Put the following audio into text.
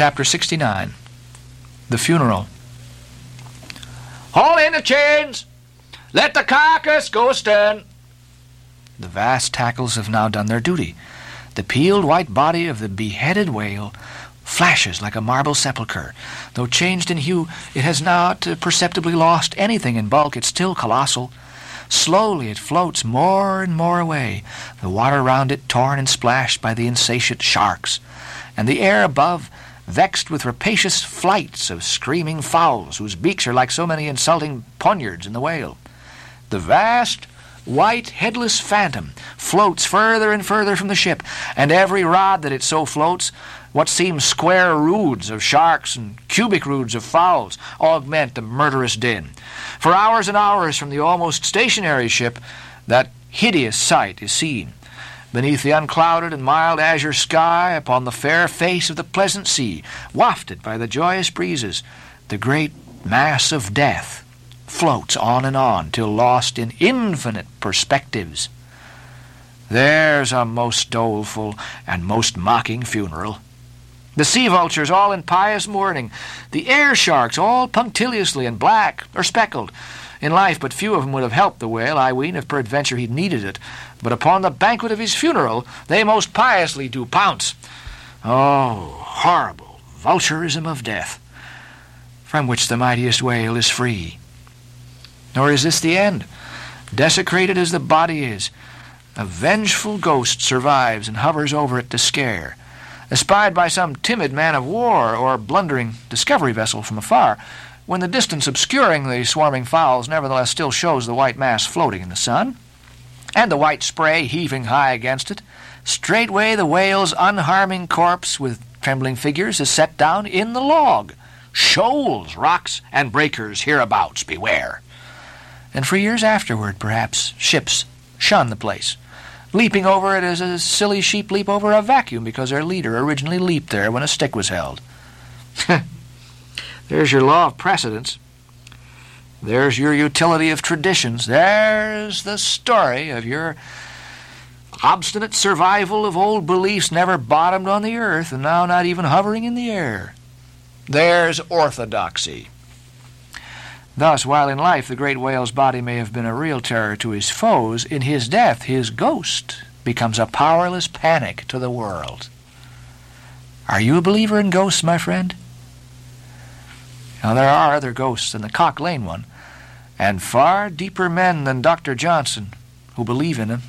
chapter 69, the funeral. Haul in the chains! Let the carcass go astern! The vast tackles have now done their duty. The peeled white body of the beheaded whale flashes like a marble sepulchre. Though changed in hue, it has not perceptibly lost anything in bulk. It's still colossal. Slowly it floats more and more away, the water round it torn and splashed by the insatiate sharks, and the air above vexed with rapacious flights of screaming fowls whose beaks are like so many insulting poniards in the whale. The vast, white, headless phantom floats further and further from the ship, and every rod that it so floats, what seem square roods of sharks and cubic roods of fowls augment the murderous din. For hours and hours from the almost stationary ship, that hideous sight is seen. Beneath the unclouded and mild azure sky, upon the fair face of the pleasant sea, wafted by the joyous breezes, the great mass of death floats on and on till lost in infinite perspectives. There's a most doleful and most mocking funeral. The sea vultures all in pious mourning, the air sharks all punctiliously and black or speckled. In life but few of them would have helped the whale, I ween, if peradventure he'd needed it. But upon the banquet of his funeral they most piously do pounce. Oh, horrible vulturism of death, from which the mightiest whale is free. Nor is this the end. Desecrated as the body is, a vengeful ghost survives and hovers over it to scare. Espied by some timid man of war or blundering discovery vessel from afar, when the distance obscuring the swarming fowls nevertheless still shows the white mass floating in the sun, and the white spray heaving high against it, straightway the whale's unharming corpse with trembling figures is set down in the log. Shoals, rocks, and breakers hereabouts, beware. And for years afterward, perhaps, ships shun the place, leaping over it as a silly sheep leap over a vacuum because their leader originally leaped there when a stick was held. There's your law of precedence. There's your utility of traditions. There's the story of your obstinate survival of old beliefs never bottomed on the earth and now not even hovering in the air. There's orthodoxy. Thus, while in life the great whale's body may have been a real terror to his foes, in his death his ghost becomes a powerless panic to the world. Are you a believer in ghosts, my friend? Now, there are other ghosts than the Cock Lane one, and far deeper men than Dr. Johnson who believe in them.